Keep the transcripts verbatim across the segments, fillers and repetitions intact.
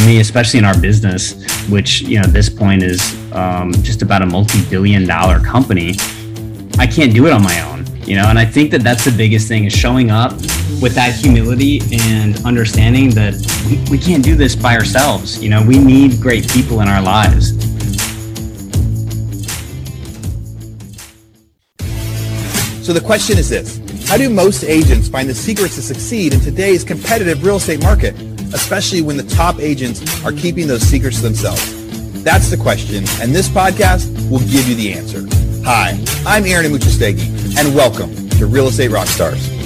for me, especially in our business, which, you know, at this point is um, just about a multi-billion dollar company, I can't do it on my own, you know? And I think that that's the biggest thing, is showing up with that humility and understanding that we, we can't do this by ourselves. You know, we need great people in our lives. So the question is this: how do most agents find the secrets to succeed in today's competitive real estate market, especially when the top agents are keeping those secrets to themselves? That's the question, and this podcast will give you the answer. Hi, I'm Aaron Amuchastegui, and welcome to Real Estate Rockstars.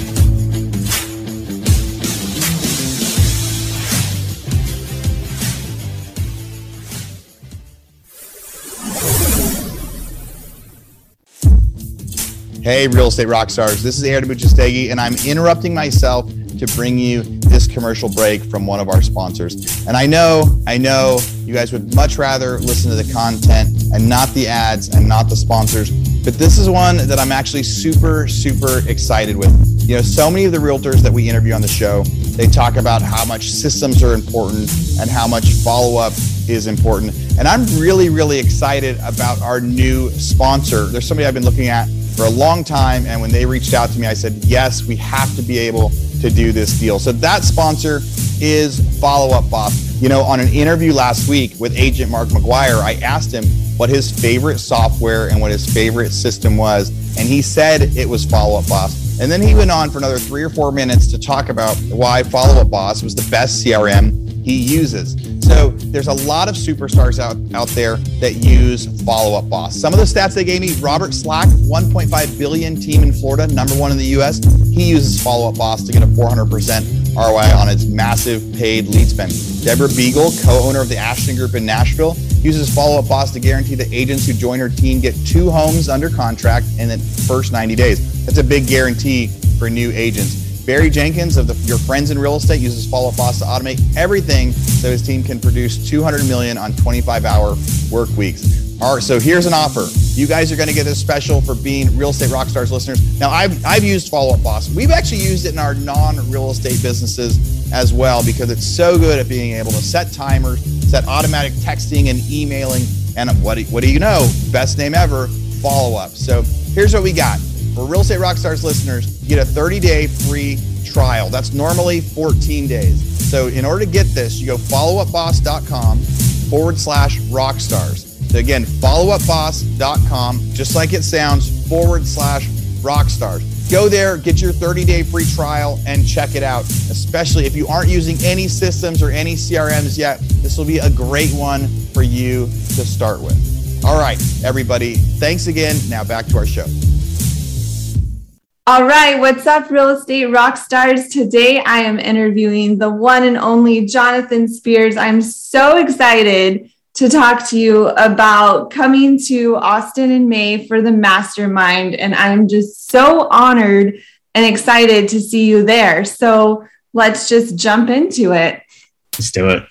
Hey, Real Estate Rockstars, this is Aaron Amuchastegui, and I'm interrupting myself to bring you this commercial break from one of our sponsors. And I know, I know you guys would much rather listen to the content and not the ads and not the sponsors, but this is one that I'm actually super, super excited with. You know, so many of the realtors that we interview on the show, they talk about how much systems are important and how much follow-up is important. And I'm really, really excited about our new sponsor. There's somebody I've been looking at for a long time, and when they reached out to me, I said, yes, we have to be able to do this deal. So that sponsor is Follow Up Boss. You know, on an interview last week with agent Mark McGuire, I asked him what his favorite software and what his favorite system was, and he said it was Follow Up Boss. And then he went on for another three or four minutes to talk about why Follow Up Boss was the best C R M he uses. So there's a lot of superstars out, out there that use Follow Up Boss. Some of the stats they gave me: Robert Slack, one point five billion team in Florida, number one in the U S. He uses Follow Up Boss to get a four hundred percent R O I on its massive paid lead spend. Deborah Beagle, co-owner of the Ashton Group in Nashville, uses Follow Up Boss to guarantee that agents who join her team get two homes under contract in the first ninety days. That's a big guarantee for new agents. Barry Jenkins of the, your friends in real estate uses Follow Up Boss to automate everything so his team can produce two hundred million dollars on twenty-five hour work weeks. All right, so here's an offer. You guys are going to get this special for being Real Estate Rockstars listeners. Now, I've, I've used Follow Up Boss. We've actually used it in our non-real estate businesses as well, because it's so good at being able to set timers, set automatic texting and emailing, and what do, what do you know? Best name ever, Follow Up. So here's what we got. For Real Estate Rockstars listeners, you get a thirty day free trial. That's normally fourteen days. So in order to get this, you go follow up boss dot com forward slash rockstars. So again, follow up boss dot com, just like it sounds, forward slash rockstars. Go there, get your thirty day free trial, and check it out. Especially if you aren't using any systems or any C R Ms yet, this will be a great one for you to start with. All right, everybody, thanks again. Now back to our show. All right, what's up, Real Estate Rockstars? Today I am interviewing the one and only Jonathan Spears. I'm so excited to talk to you about coming to Austin in May for the Mastermind, and I'm just so honored and excited to see you there. So let's just jump into it. Let's do it.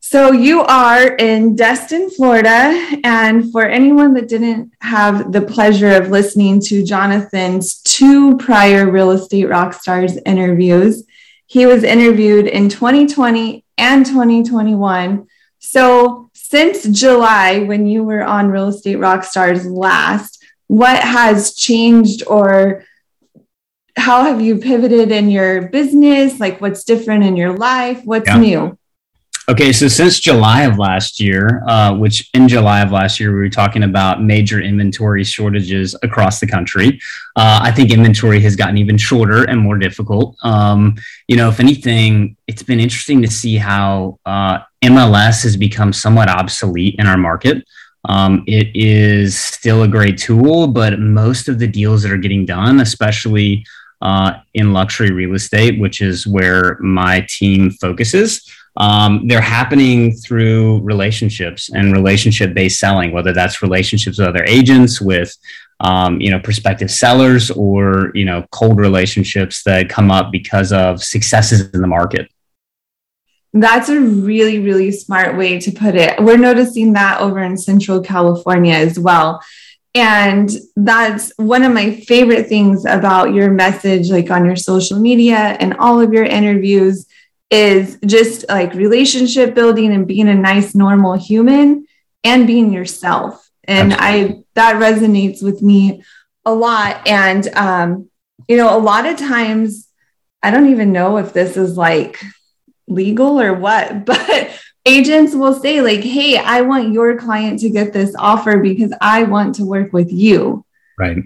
So you are in Destin, Florida, and for anyone that didn't have the pleasure of listening to Jonathan's two prior Real Estate Rockstars interviews, he was interviewed in twenty twenty and twenty twenty-one. So since July, when you were on Real Estate Rockstars last, what has changed, or how have you pivoted in your business? Like, what's different in your life? What's yeah. new? Okay, so since July of last year, uh, which in July of last year, we were talking about major inventory shortages across the country. Uh, I think inventory has gotten even shorter and more difficult. Um, you know, if anything, it's been interesting to see how uh, M L S has become somewhat obsolete in our market. Um, it is still a great tool, but most of the deals that are getting done, especially uh, in luxury real estate, which is where my team focuses, Um, they're happening through relationships and relationship-based selling, whether that's relationships with other agents, with, um, you know, prospective sellers, or, you know, cold relationships that come up because of successes in the market. That's a really, really smart way to put it. We're noticing that over in Central California as well. And that's one of my favorite things about your message, like on your social media and all of your interviews, is just like relationship building and being a nice, normal human and being yourself. And Absolutely. I, that resonates with me a lot. And, um, you know, a lot of times, I don't even know if this is like legal or what, but agents will say like, hey, I want your client to get this offer because I want to work with you. Right.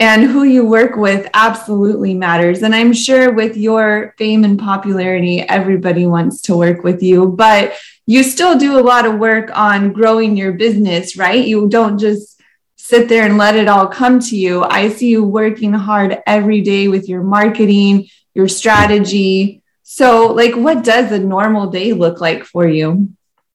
And who you work with absolutely matters. And I'm sure with your fame and popularity, everybody wants to work with you, but you still do a lot of work on growing your business, right? You don't just sit there and let it all come to you. I see you working hard every day with your marketing, your strategy. So like, what does a normal day look like for you?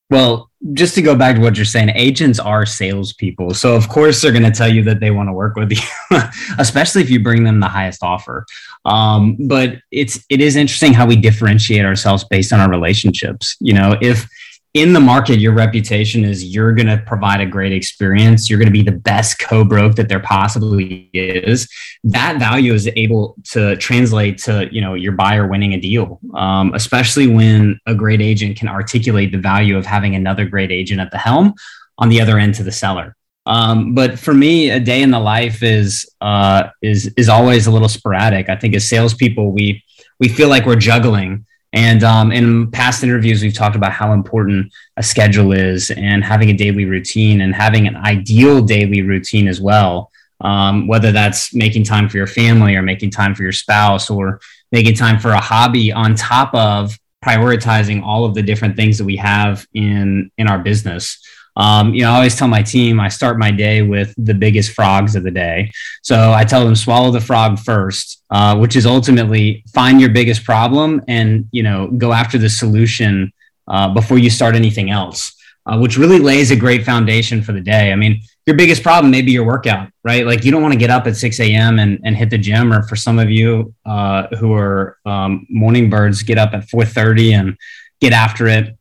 Well, just to go back to what you're saying, agents are salespeople. So of course they're going to tell you that they want to work with you, especially if you bring them the highest offer. Um, but it's, it is interesting how we differentiate ourselves based on our relationships. You know, if in the market, your reputation is you're going to provide a great experience, you're going to be the best co-broke that there possibly is, that value is able to translate to, you know, your buyer winning a deal, um, especially when a great agent can articulate the value of having another great agent at the helm on the other end to the seller. Um, but for me, a day in the life is, uh, is, is always a little sporadic. I think as salespeople, we, we feel like we're juggling. And um, in past interviews, we've talked about how important a schedule is and having a daily routine and having an ideal daily routine as well, um, whether that's making time for your family or making time for your spouse or making time for a hobby on top of prioritizing all of the different things that we have in, in our business. Um, you know, I always tell my team, I start my day with the biggest frogs of the day. So I tell them swallow the frog first, uh, which is ultimately find your biggest problem and, you know, go after the solution uh, before you start anything else, uh, which really lays a great foundation for the day. I mean, your biggest problem may be your workout, right? Like you don't want to get up at six a.m. and, and hit the gym, or for some of you uh, who are um, morning birds, get up at four thirty and get after it.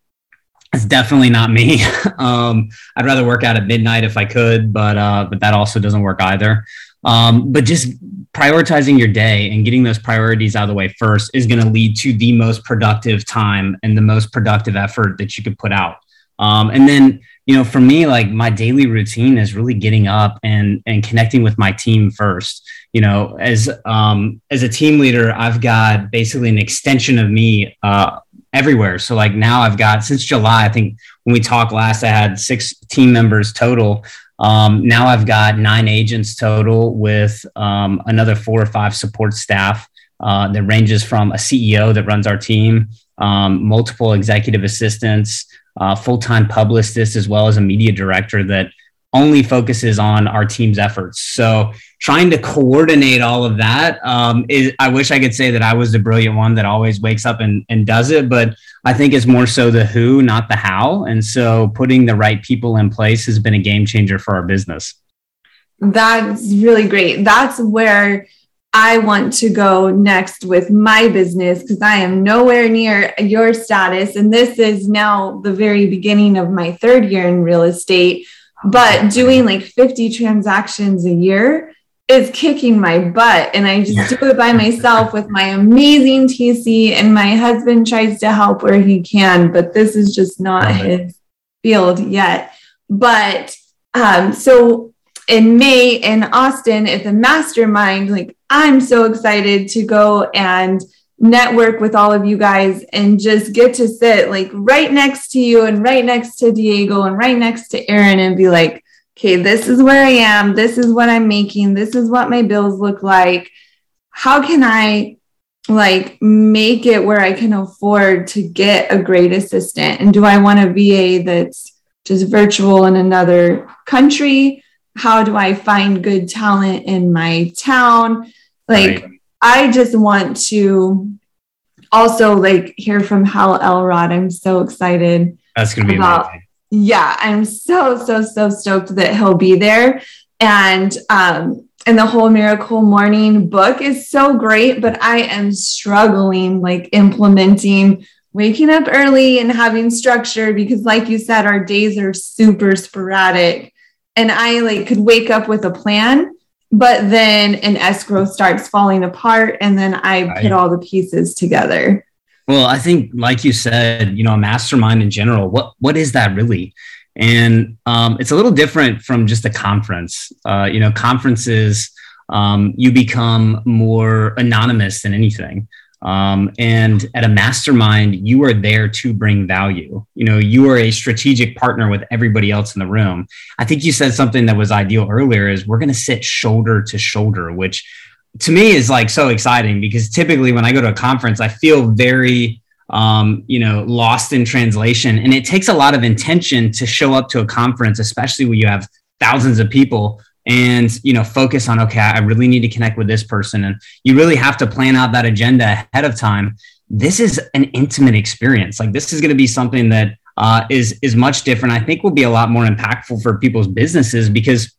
It's definitely not me. um, I'd rather work out at midnight if I could, but uh, but that also doesn't work either. Um, but just prioritizing your day and getting those priorities out of the way first is going to lead to the most productive time and the most productive effort that you could put out. Um, and then, you know, for me, like my daily routine is really getting up and and connecting with my team first. You know, as um, as a team leader, I've got basically an extension of me uh, everywhere. So like now I've got, since July, I think when we talked last, I had six team members total. Um, now I've got nine agents total with um, another four or five support staff uh, that ranges from a C E O that runs our team, um, multiple executive assistants, uh, full-time publicists, as well as a media director that only focuses on our team's efforts. So trying to coordinate all of that, um, is, I wish I could say that I was the brilliant one that always wakes up and, and does it, but I think it's more so the who, not the how. And so putting the right people in place has been a game changer for our business. That's really great. That's where I want to go next with my business, because I am nowhere near your status. And this is now the very beginning of my third year in real estate. But doing like fifty transactions a year is kicking my butt. And I just yeah. do it by myself with my amazing T C, and my husband tries to help where he can, but this is just not Love his it. field yet. But um, so in May in Austin at the Mastermind, like I'm so excited to go and network with all of you guys and just get to sit like right next to you and right next to Diego and right next to Aaron and be like, okay, this is where I am. This is what I'm making. This is what my bills look like. How can I like make it where I can afford to get a great assistant? And do I want a V A that's just virtual in another country? How do I find good talent in my town? Like, right. I just want to also like hear from Hal Elrod. I'm so excited. That's going to be about, amazing. Yeah. I'm so, so, so stoked that he'll be there. And, um, and the whole Miracle Morning book is so great, but I am struggling like implementing waking up early and having structure, because like you said, our days are super sporadic and I like could wake up with a plan, but then an escrow starts falling apart and then I put all the pieces together. Well, I think, like you said, you know, a mastermind in general, what what is that really? And um, it's a little different from just a conference. Uh, you know, conferences, um, you become more anonymous than anything. Um, and at a mastermind, you are there to bring value. You know, you are a strategic partner with everybody else in the room. I think you said something that was ideal earlier is we're going to sit shoulder to shoulder, which to me is like so exciting because typically when I go to a conference, I feel very, um, you know, lost in translation. And it takes a lot of intention to show up to a conference, especially when you have thousands of people. And, you know, focus on, okay, I really need to connect with this person. And you really have to plan out that agenda ahead of time. This is an intimate experience. Like this is going to be something that uh, is, is much different. I think will be a lot more impactful for people's businesses because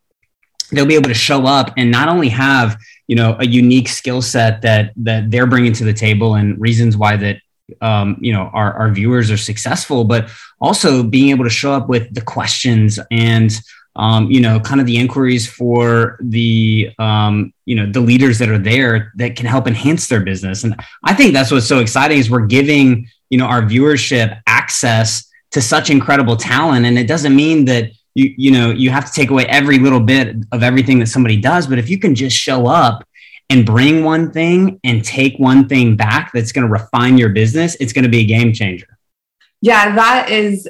they'll be able to show up and not only have, you know, a unique skill set that, that they're bringing to the table and reasons why that, um, you know, our, our viewers are successful, but also being able to show up with the questions and, Um, you know, kind of the inquiries for the, um, you know, the leaders that are there that can help enhance their business. And I think that's what's so exciting is we're giving, you know, our viewership access to such incredible talent. And it doesn't mean that, you, you know, you have to take away every little bit of everything that somebody does. But if you can just show up and bring one thing and take one thing back that's going to refine your business, it's going to be a game changer. Yeah, that is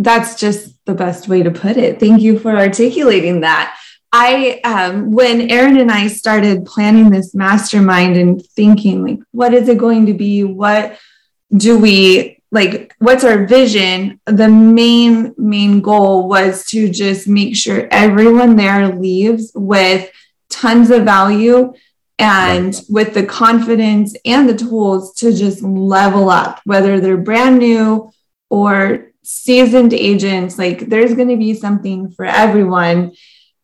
That's just the best way to put it. Thank you for articulating that. I, um, when Aaron and I started planning this mastermind and thinking like, what is it going to be? What do we like? What's our vision? The main, main goal was to just make sure everyone there leaves with tons of value and right. with the confidence and the tools to just level up, whether they're brand new or seasoned agents. Like there's going to be something for everyone.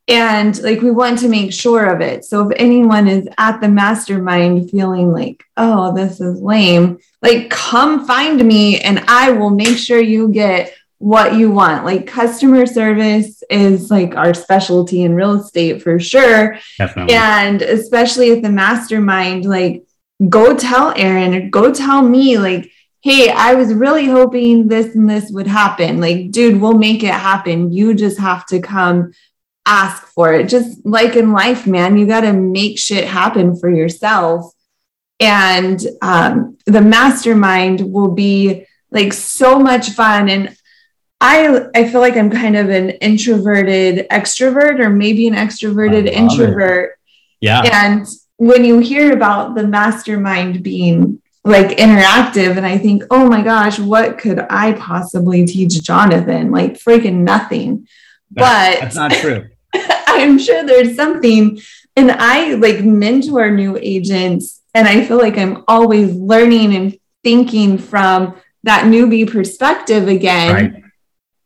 And like, we want to make sure of it. So if anyone is at the mastermind feeling like, oh, this is lame, like come find me and I will make sure you get what you want. Like customer service is like our specialty in real estate for sure. Definitely. And especially at the mastermind, like go tell Aaron or go tell me like, hey, I was really hoping this and this would happen. Like, dude, we'll make it happen. You just have to come ask for it. Just like in life, man, you got to make shit happen for yourself. And um, the mastermind will be like so much fun. And I, I feel like I'm kind of an introverted extrovert or maybe an extroverted introvert. It. Yeah. And when you hear about the mastermind being like interactive. And I think, oh my gosh, what could I possibly teach Jonathan? Like freaking nothing. No, but that's not true. I'm sure there's something. And I like mentor new agents. And I feel like I'm always learning and thinking from that newbie perspective again. Right.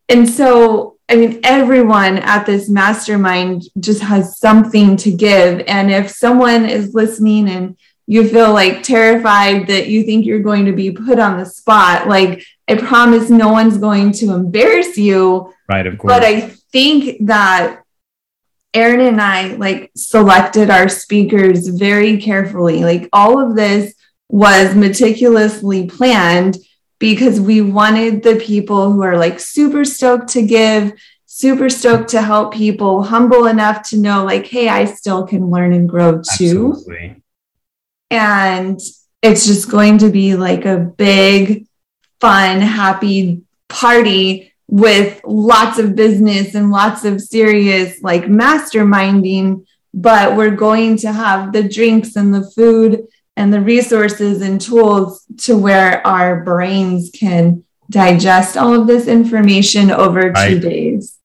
And so, I mean, everyone at this mastermind just has something to give. And if someone is listening and you feel like terrified that you think you're going to be put on the spot. Like, I promise no one's going to embarrass you. Right, of course. But I think that Aaron and I, like, selected our speakers very carefully. Like, all of this was meticulously planned because we wanted the people who are, like, super stoked to give, super stoked to help people, humble enough to know, like, hey, I still can learn and grow, too. Absolutely. And it's just going to be like a big, fun, happy party with lots of business and lots of serious like masterminding. But we're going to have the drinks and the food and the resources and tools to where our brains can digest all of this information over Right. two days.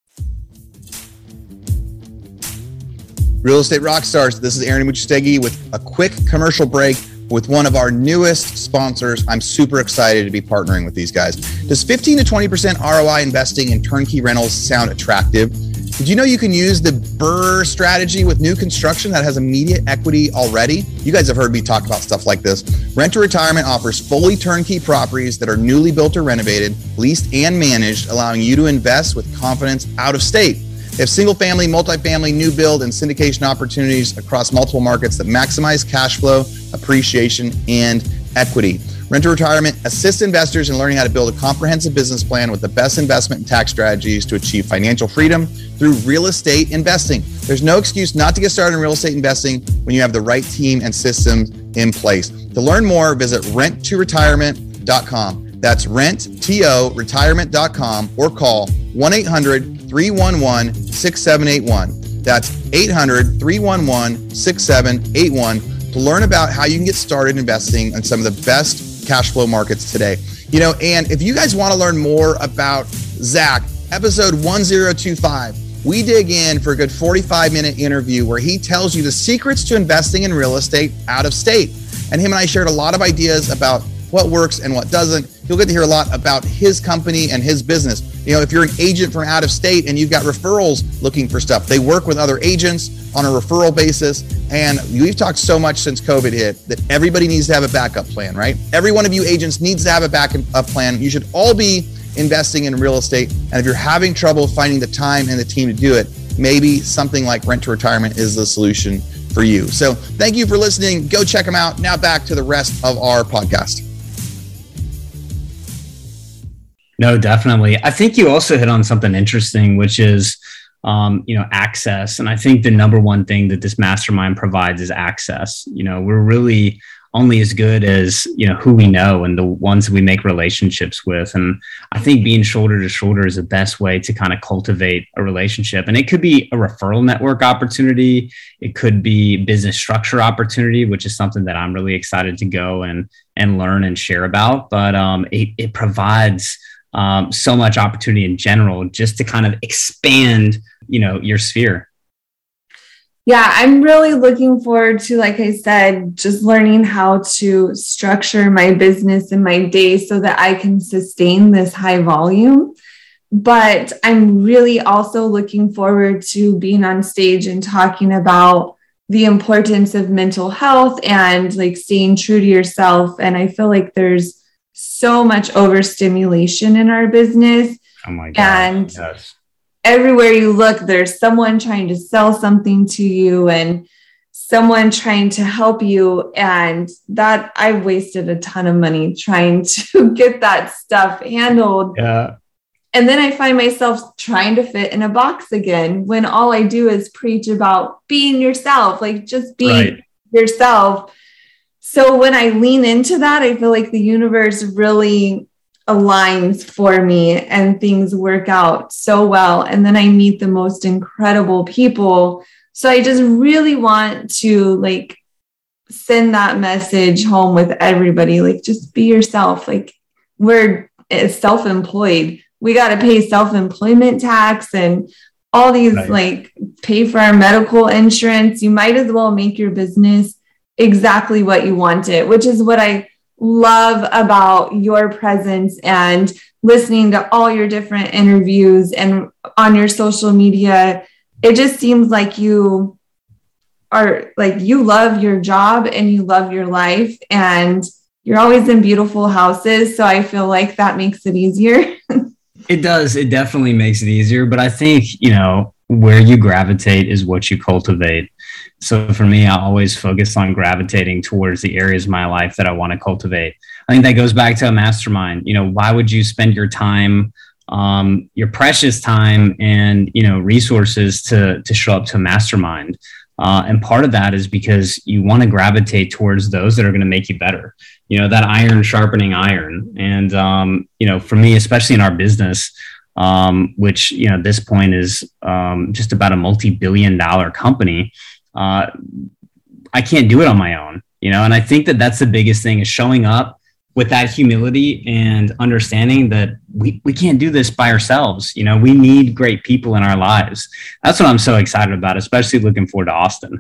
Real Estate Rockstars, this is Aaron Amuchastegui with a quick commercial break with one of our newest sponsors. I'm super excited to be partnering with these guys. Does fifteen to twenty percent R O I investing in turnkey rentals sound attractive? Did you know you can use the B R R R R strategy with new construction that has immediate equity already? You guys have heard me talk about stuff like this. Rent to Retirement offers fully turnkey properties that are newly built or renovated, leased and managed, allowing you to invest with confidence out of state. They have single family, multifamily, new build, and syndication opportunities across multiple markets that maximize cash flow, appreciation, and equity. Rent to Retirement assists investors in learning how to build a comprehensive business plan with the best investment and tax strategies to achieve financial freedom through real estate investing. There's no excuse not to get started in real estate investing when you have the right team and systems in place. To learn more, visit rent to retirement dot com. That's rent to retirement dot com or call one eight hundred three one one six seven eight one. That's eight hundred three one one six seven eight one to learn about how you can get started investing in some of the best cash flow markets today. You know, and if you guys want to learn more about Zach, episode ten twenty-five, we dig in for a good forty-five minute interview where he tells you the secrets to investing in real estate out of state. And him and I shared a lot of ideas about what works and what doesn't. You'll get to hear a lot about his company and his business. You know, if you're an agent from out of state and you've got referrals looking for stuff, they work with other agents on a referral basis. And we've talked so much since COVID hit that everybody needs to have a backup plan, right? Every one of you agents needs to have a backup plan. You should all be investing in real estate. And if you're having trouble finding the time and the team to do it, maybe something like Rent to Retirement is the solution for you. So thank you for listening. Go check them out. Now back to the rest of our podcast. No, definitely. I think you also hit on something interesting, which is, um, you know, access. And I think the number one thing that this mastermind provides is access. You know, we're really only as good as, you know, who we know and the ones we make relationships with. And I think being shoulder to shoulder is the best way to kind of cultivate a relationship. And it could be a referral network opportunity. It could be business structure opportunity, which is something that I'm really excited to go and, and learn and share about. But um, it, it provides um, so much opportunity in general, just to kind of expand, you know, your sphere. Yeah, I'm really looking forward to, like I said, just learning how to structure my business and my day so that I can sustain this high volume. But I'm really also looking forward to being on stage and talking about the importance of mental health and like staying true to yourself. And I feel like there's so much overstimulation in our business. Oh my God. And yes. Everywhere you look, there's someone trying to sell something to you and someone trying to help you. And that I wasted a ton of money trying to get that stuff handled. Yeah. And then I find myself trying to fit in a box again, when all I do is preach about being yourself, like just being right. yourself. So when I lean into that, I feel like the universe really aligns for me and things work out so well. And then I meet the most incredible people. So I just really want to like send that message home with everybody. Like, just be yourself. Like, we're self-employed. We got to pay self-employment tax and all these, nice. like pay for our medical insurance. You might as well make your business exactly what you want it, which is what I love about your presence and listening to all your different interviews and on your social media. It just seems like you are like, you love your job and you love your life, and you're always in beautiful houses. So I feel like that makes it easier. It does. It definitely makes it easier. But I think, you know, where you gravitate is what you cultivate. So for me, I always focus on gravitating towards the areas of my life that I want to cultivate. I think that goes back to a mastermind. You know, why would you spend your time, um, your precious time and, you know, resources to, to show up to a mastermind? Uh, and part of that is because you want to gravitate towards those that are going to make you better. You know, that iron sharpening iron. And, um, you know, for me, especially in our business, um, which, you know, at this point is um, just about a multi-billion dollar company, uh, I can't do it on my own, you know? And I think that that's the biggest thing, is showing up with that humility and understanding that we, we can't do this by ourselves. You know, we need great people in our lives. That's what I'm so excited about, especially looking forward to Austin.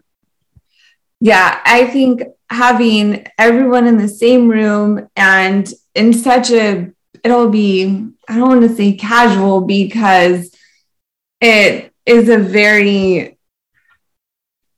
Yeah, I think having everyone in the same room and in such a, it'll be, I don't want to say casual, because it is a very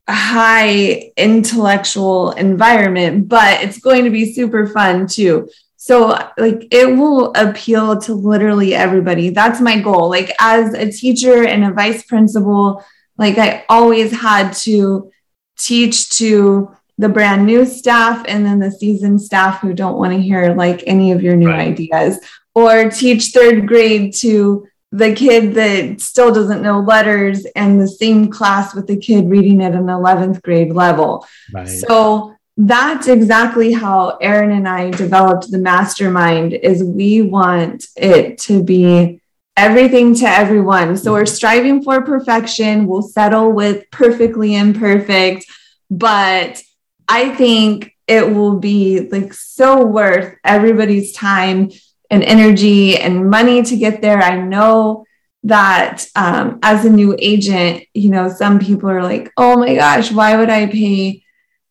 high intellectual environment, but it's going to be super fun too. So like, it will appeal to literally everybody. That's my goal. Like, as a teacher and a vice principal, like I always had to teach to the brand new staff and then the seasoned staff who don't want to hear like any of your new right. ideas, or teach third grade to the kid that still doesn't know letters and the same class with the kid reading at an eleventh grade level. Right. So that's exactly how Aaron and I developed the mastermind, is we want it to be everything to everyone. So we're striving for perfection. We'll settle with perfectly imperfect, but I think it will be like so worth everybody's time and energy and money to get there. I know that um, as a new agent, you know, some people are like, oh my gosh, why would I pay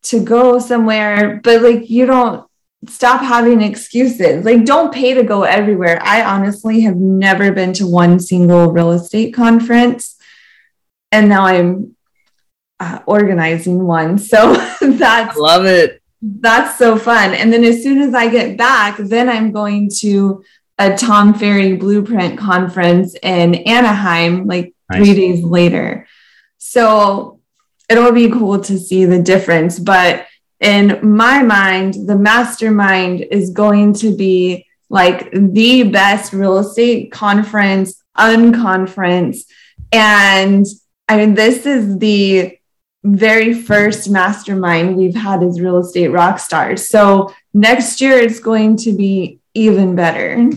to go somewhere? But like, you don't stop having excuses. Like, don't pay to go everywhere. I honestly have never been to one single real estate conference, and now I'm uh, organizing one. So that's, I love it. That's so fun. And then as soon as I get back, then I'm going to a Tom Ferry Blueprint conference in Anaheim, like nice. three days later. So it'll be cool to see the difference. But in my mind, the mastermind is going to be like the best real estate conference, unconference. And I mean, this is the very first mastermind we've had as Real Estate Rockstars. So next year it's going to be even better.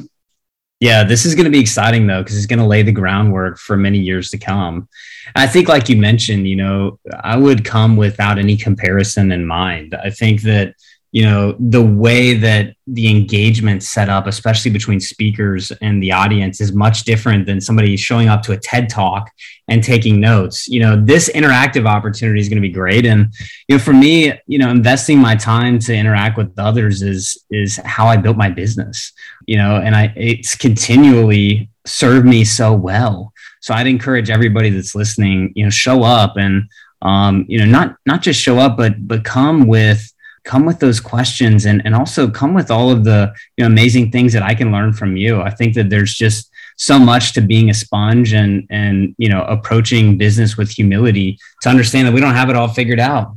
Yeah, this is going to be exciting though, because it's going to lay the groundwork for many years to come. I think, like you mentioned, you know, I would come without any comparison in mind. I think that, you know, the way that the engagement set up, especially between speakers and the audience, is much different than somebody showing up to a TED Talk and taking notes. You know, this interactive opportunity is going to be great. And, you know, for me, you know, investing my time to interact with others is, is how I built my business, you know, and I, it's continually served me so well. So I'd encourage everybody that's listening, you know, show up and, um, you know, not, not just show up, but, but come with, come with those questions, and, and also come with all of the, you know, amazing things that I can learn from you. I think that there's just so much to being a sponge and, and, you know, approaching business with humility to understand that we don't have it all figured out.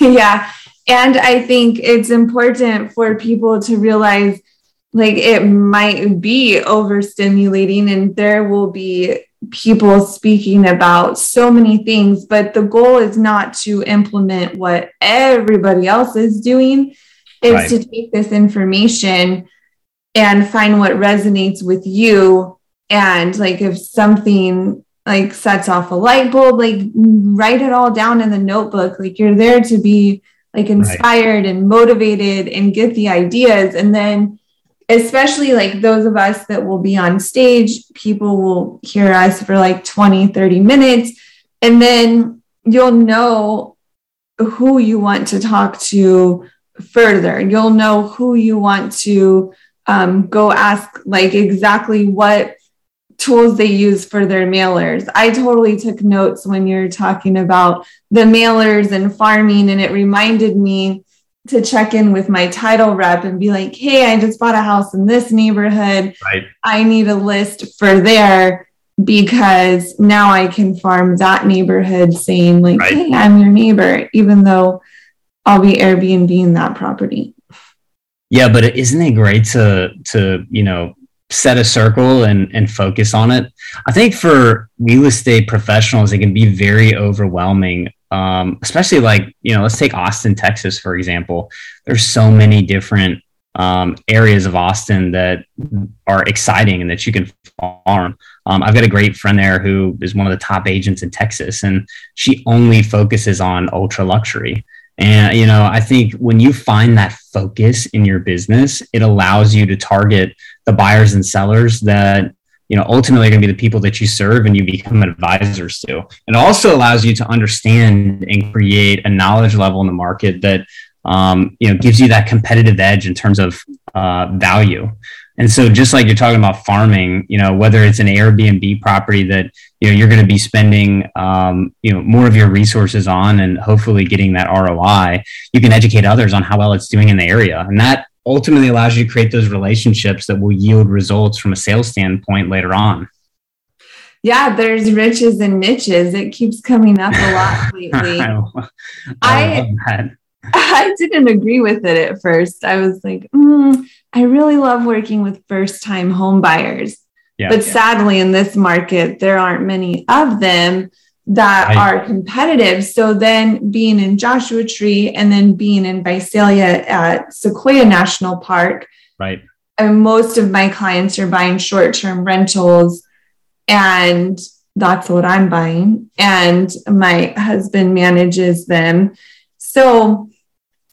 Yeah. And I think it's important for people to realize, like, it might be overstimulating and there will be people speaking about so many things, but the goal is not to implement what everybody else is doing. It's right. to take this information and find what resonates with you. And like, if something like sets off a light bulb, like write it all down in the notebook. Like, you're there to be like inspired right. and motivated and get the ideas. And then especially like those of us that will be on stage, people will hear us for like twenty, thirty minutes. And then you'll know who you want to talk to further. You'll know who you want to um, go ask, like exactly what tools they use for their mailers. I totally took notes when you're talking about the mailers and farming. And it reminded me to check in with my title rep and be like, hey, I just bought a house in this neighborhood. Right. I need a list for there, because now I can farm that neighborhood, saying like, right. hey, I'm your neighbor, even though I'll be Airbnb-ing that property. Yeah. But isn't it great to, to, you know, set a circle and, and focus on it? I think for real estate professionals, it can be very overwhelming. Um, especially like, you know, let's take Austin, Texas, for example. There's so many different um, areas of Austin that are exciting and that you can farm. Um, I've got a great friend there who is one of the top agents in Texas, and she only focuses on ultra luxury. And, you know, I think when you find that focus in your business, it allows you to target the buyers and sellers that, you know, ultimately are going to be the people that you serve and you become advisors to. It also allows you to understand and create a knowledge level in the market that, um, you know, gives you that competitive edge in terms of uh, value. And so just like you're talking about farming, you know, whether it's an Airbnb property that, you know, you're going to be spending, um, you know, more of your resources on and hopefully getting that R O I, you can educate others on how well it's doing in the area. And that ultimately allows you to create those relationships that will yield results from a sales standpoint later on. Yeah, there's riches and niches. It keeps coming up a lot lately. I, I love that. I didn't agree with it at first. I was like, mm, I really love working with first-time home buyers. Yeah, but yeah. sadly, in this market, there aren't many of them that I, are competitive. So then being in Joshua Tree and then being in Visalia at Sequoia National Park, right? And most of my clients are buying short-term rentals, and that's what I'm buying. And my husband manages them. So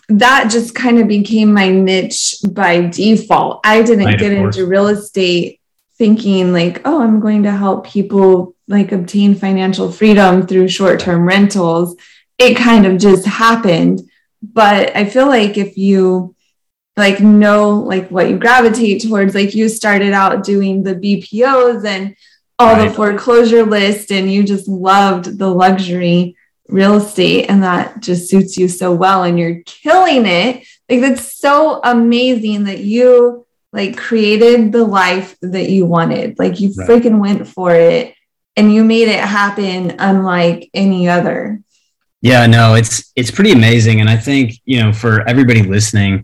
that just kind of became my niche by default. I didn't right, get into real estate thinking like, oh, I'm going to help people like obtain financial freedom through short-term rentals. It kind of just happened. But I feel like if you like know like what you gravitate towards, like you started out doing the B P Os and all right. the foreclosure list, and you just loved the luxury real estate, and that just suits you so well, and you're killing it. Like, that's so amazing that you like created the life that you wanted. Like, you right. freaking went for it, and you made it happen unlike any other. Yeah, no, it's it's pretty amazing. And I think, you know, for everybody listening,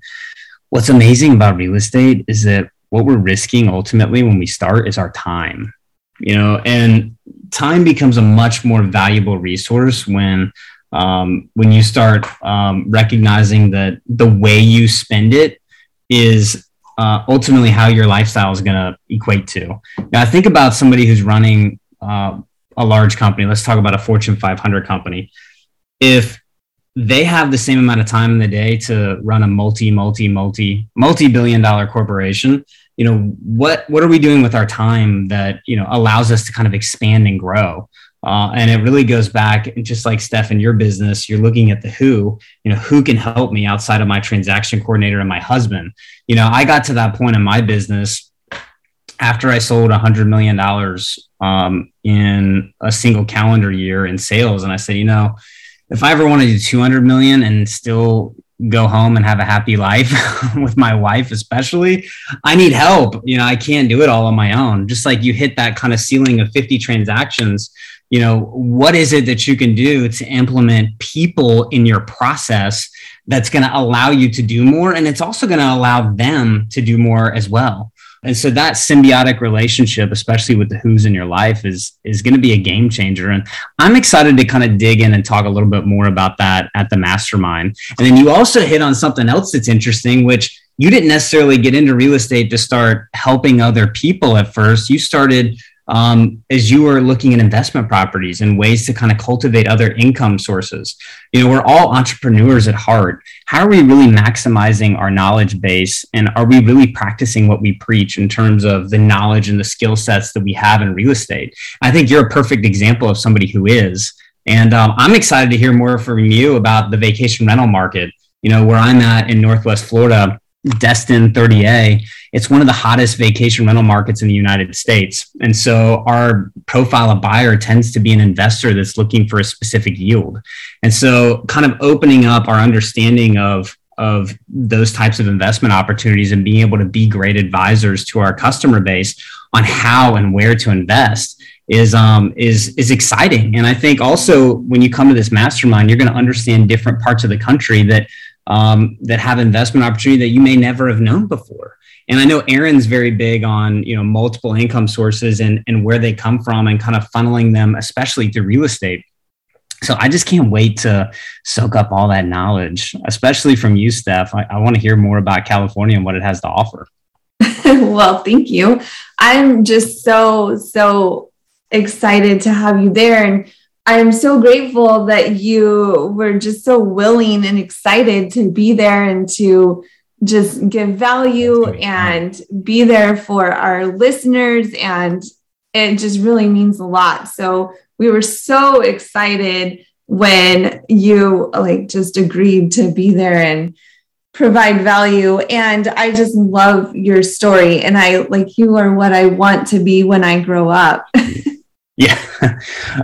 what's amazing about real estate is that what we're risking ultimately when we start is our time. You know, and time becomes a much more valuable resource when um, when you start um, recognizing that the way you spend it is uh, ultimately how your lifestyle is going to equate to. Now, I think about somebody who's running uh, a large company. Let's talk about a Fortune five hundred company. If they have the same amount of time in the day to run a multi, multi, multi, multi-billion dollar corporation, you know, what, what are we doing with our time that, you know, allows us to kind of expand and grow? Uh, and it really goes back, just like Steph, in your business, you're looking at the who, you know, who can help me outside of my transaction coordinator and my husband. You know, I got to that point in my business after I sold a hundred million dollars um, in a single calendar year in sales. And I said, you know, if I ever want to do two hundred million and still go home and have a happy life with my wife, especially, I need help. You know, I can't do it all on my own. Just like you hit that kind of ceiling of fifty transactions, you know, what is it that you can do to implement people in your process that's going to allow you to do more? And it's also going to allow them to do more as well. And so that symbiotic relationship, especially with the who's in your life, is is going to be a game changer. And I'm excited to kind of dig in and talk a little bit more about that at the mastermind. And then you also hit on something else that's interesting, which you didn't necessarily get into real estate to start helping other people at first. You started um, as you were looking at investment properties and ways to kind of cultivate other income sources. You know, we're all entrepreneurs at heart. How are we really maximizing our knowledge base? And are we really practicing what we preach in terms of the knowledge and the skill sets that we have in real estate? I think you're a perfect example of somebody who is. And um, I'm excited to hear more from you about the vacation rental market. You know, where I'm at in Northwest Florida, Destin, thirty A, it's one of the hottest vacation rental markets in the United States. And so our profile of buyer tends to be an investor that's looking for a specific yield. And so kind of opening up our understanding of, of those types of investment opportunities and being able to be great advisors to our customer base on how and where to invest is um is is exciting. And I think also when you come to this mastermind, you're going to understand different parts of the country that Um, that have investment opportunity that you may never have known before. And I know Aaron's very big on, you know, multiple income sources and, and where they come from and kind of funneling them, especially through real estate. So I just can't wait to soak up all that knowledge, especially from you, Steph. I, I want to hear more about California and what it has to offer. Well, thank you. I'm just so, so excited to have you there. And I'm so grateful that you were just so willing and excited to be there and to just give value and be there for our listeners. And it just really means a lot. So we were so excited when you like just agreed to be there and provide value. And I just love your story. And I like, you are what I want to be when I grow up. Yeah,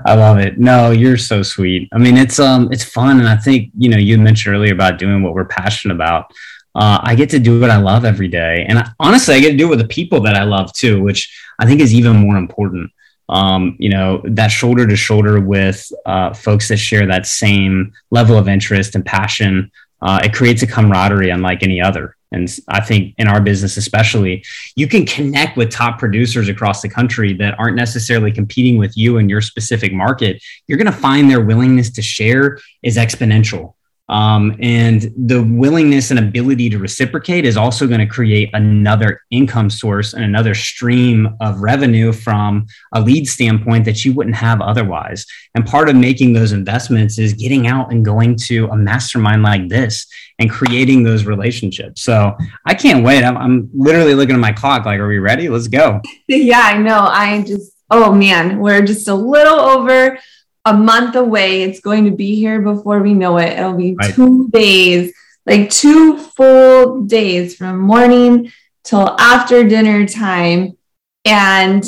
I love it. No, you're so sweet. I mean, it's um, it's fun. And I think, you know, you mentioned earlier about doing what we're passionate about. Uh, I get to do what I love every day. And I, honestly, I get to do it with the people that I love too, which I think is even more important. um, you know, that shoulder to shoulder with uh, folks that share that same level of interest and passion, uh, it creates a camaraderie unlike any other. And I think in our business, especially, you can connect with top producers across the country that aren't necessarily competing with you in your specific market. You're going to find their willingness to share is exponential. Um, and the willingness and ability to reciprocate is also going to create another income source and another stream of revenue from a lead standpoint that you wouldn't have otherwise. And part of making those investments is getting out and going to a mastermind like this and creating those relationships. So I can't wait. I'm, I'm literally looking at my clock. Like, are we ready? Let's go. Yeah, I know. I just, oh man, we're just a little over a month away. It's going to be here before we know it. It'll be right. two days, like two full days from morning till after dinner time. And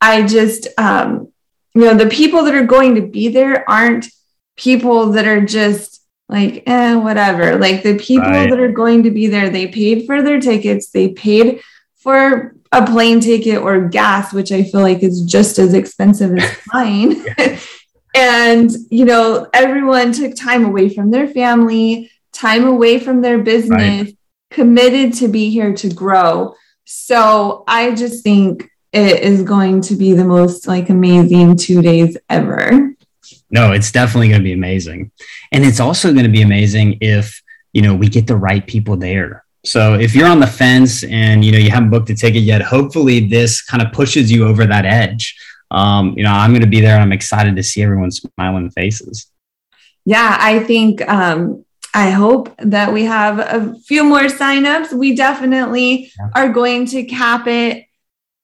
I just, um, you know, the people that are going to be there aren't people that are just like, eh, whatever. Like the people right. that are going to be there, they paid for their tickets. They paid for a plane ticket or gas, which I feel like is just as expensive as flying. Yeah. And, you know, everyone took time away from their family, time away from their business, right. committed to be here to grow. So I just think it is going to be the most like amazing two days ever. No, it's definitely going to be amazing. And it's also going to be amazing if, you know, we get the right people there. So if you're on the fence and, you know, you haven't booked a ticket yet, hopefully this kind of pushes you over that edge. Um, you know, I'm going to be there and I'm excited to see everyone's smiling faces. Yeah, I think, um, I hope that we have a few more signups. We definitely yeah. are going to cap it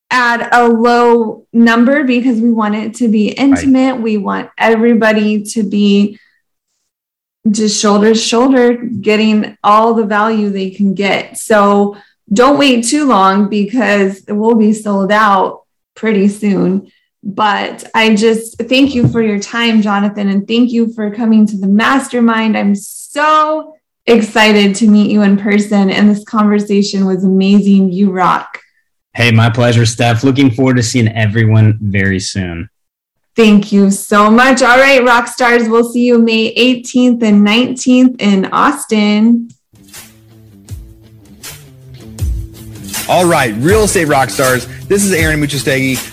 at a low number because we want it to be intimate. Right. We want everybody to be just shoulder to shoulder, getting all the value they can get. So don't wait too long because it will be sold out pretty soon. But I just thank you for your time, Jonathan, and thank you for coming to the mastermind. I'm so excited to meet you in person, and this conversation was amazing. You rock. Hey, my pleasure, Steph. Looking forward to seeing everyone very soon. Thank you so much. All right, rock stars, we'll see you May eighteenth and nineteenth in Austin. All right, real estate rock stars, this is Aaron Amuchastegui